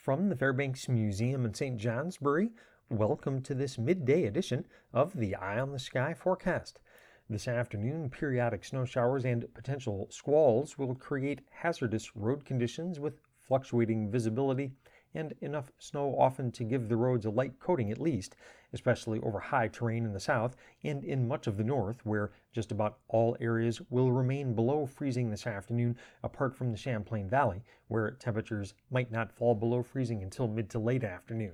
From the Fairbanks Museum in St. Johnsbury, welcome to this midday edition of the Eye on the Sky forecast. This afternoon, periodic snow showers and potential squalls will create hazardous road conditions with fluctuating visibility and enough snow often to give the roads a light coating at least, especially over high terrain in the south and in much of the north, where just about all areas will remain below freezing this afternoon, apart from the Champlain Valley, where temperatures might not fall below freezing until mid to late afternoon.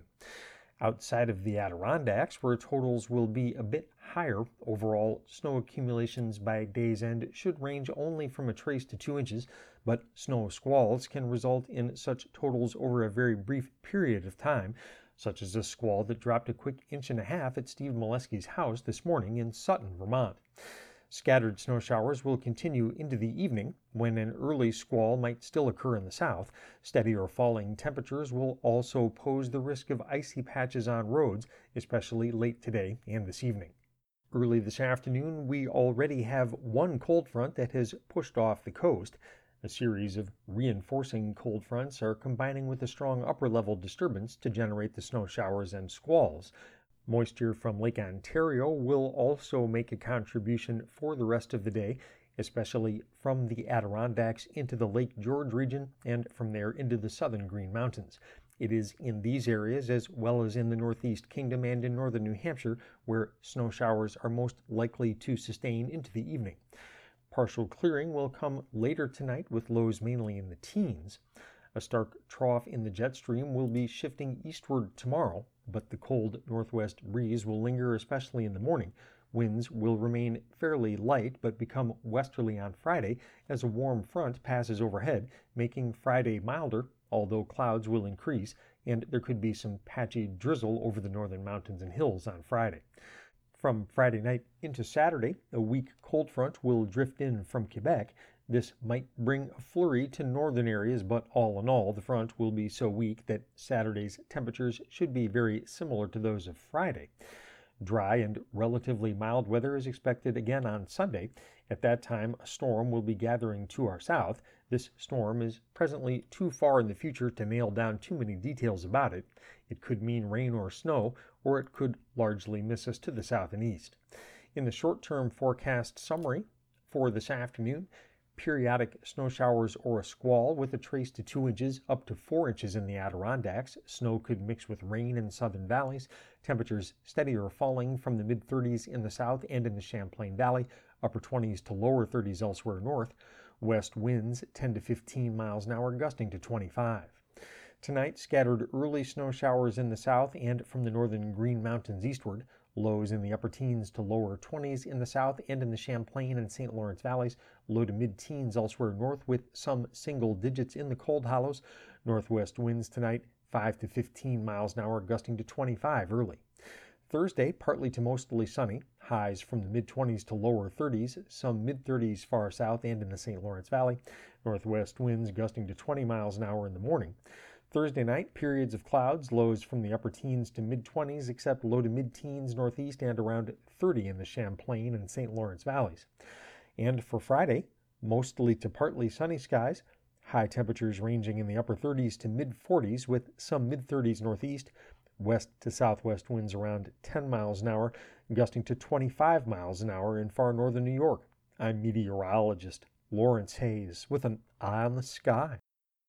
Outside of the Adirondacks, where totals will be a bit higher, overall snow accumulations by day's end should range only from a trace to 2 inches, but snow squalls can result in such totals over a very brief period of time, such as a squall that dropped a quick 1.5 inches at Steve Molesky's house this morning in Sutton, Vermont. Scattered snow showers will continue into the evening, when an early squall might still occur in the south. Steady or falling temperatures will also pose the risk of icy patches on roads, especially late today and this evening. Early this afternoon, we already have one cold front that has pushed off the coast. A series of reinforcing cold fronts are combining with a strong upper-level disturbance to generate the snow showers and squalls. Moisture from Lake Ontario will also make a contribution for the rest of the day, especially from the Adirondacks into the Lake George region and from there into the southern Green Mountains. It is in these areas, as well as in the Northeast Kingdom and in northern New Hampshire, where snow showers are most likely to sustain into the evening. Partial clearing will come later tonight, with lows mainly in the teens. A stark trough in the jet stream will be shifting eastward tomorrow, but the cold northwest breeze will linger, especially in the morning. Winds will remain fairly light but become westerly on Friday as a warm front passes overhead, making Friday milder, although clouds will increase, and there could be some patchy drizzle over the northern mountains and hills on Friday. From Friday night into Saturday, a weak cold front will drift in from Quebec. This might bring a flurry to northern areas, but all in all, the front will be so weak that Saturday's temperatures should be very similar to those of Friday. Dry and relatively mild weather is expected again on Sunday. At that time, a storm will be gathering to our south. This storm is presently too far in the future to nail down too many details about it. It could mean rain or snow, or it could largely miss us to the south and east. In the short-term forecast summary for this afternoon, periodic snow showers or a squall with a trace to 2 inches up to 4 inches in the Adirondacks. Snow could mix with rain in southern valleys. Temperatures steady or falling from the mid-30s in the south and in the Champlain Valley, upper 20s to lower 30s elsewhere north. West winds 10 to 15 miles an hour, gusting to 25. Tonight, scattered early snow showers in the south and from the northern Green Mountains eastward. Lows in the upper teens to lower 20s in the south and in the Champlain and St. Lawrence valleys, low to mid-teens elsewhere north with some single digits in the cold hollows. Northwest winds tonight 5 to 15 miles an hour, gusting to 25 early. Thursday, partly to mostly sunny, highs from the mid-20s to lower 30s, some mid-30s far south and in the St. Lawrence Valley. Northwest winds gusting to 20 miles an hour in the morning. Thursday night, periods of clouds, lows from the upper teens to mid-20s, except low to mid-teens northeast and around 30 in the Champlain and St. Lawrence valleys. And for Friday, mostly to partly sunny skies, high temperatures ranging in the upper 30s to mid-40s with some mid-30s northeast, west to southwest winds around 10 miles an hour, gusting to 25 miles an hour in far northern New York. I'm meteorologist Lawrence Hayes with an Eye on the Sky.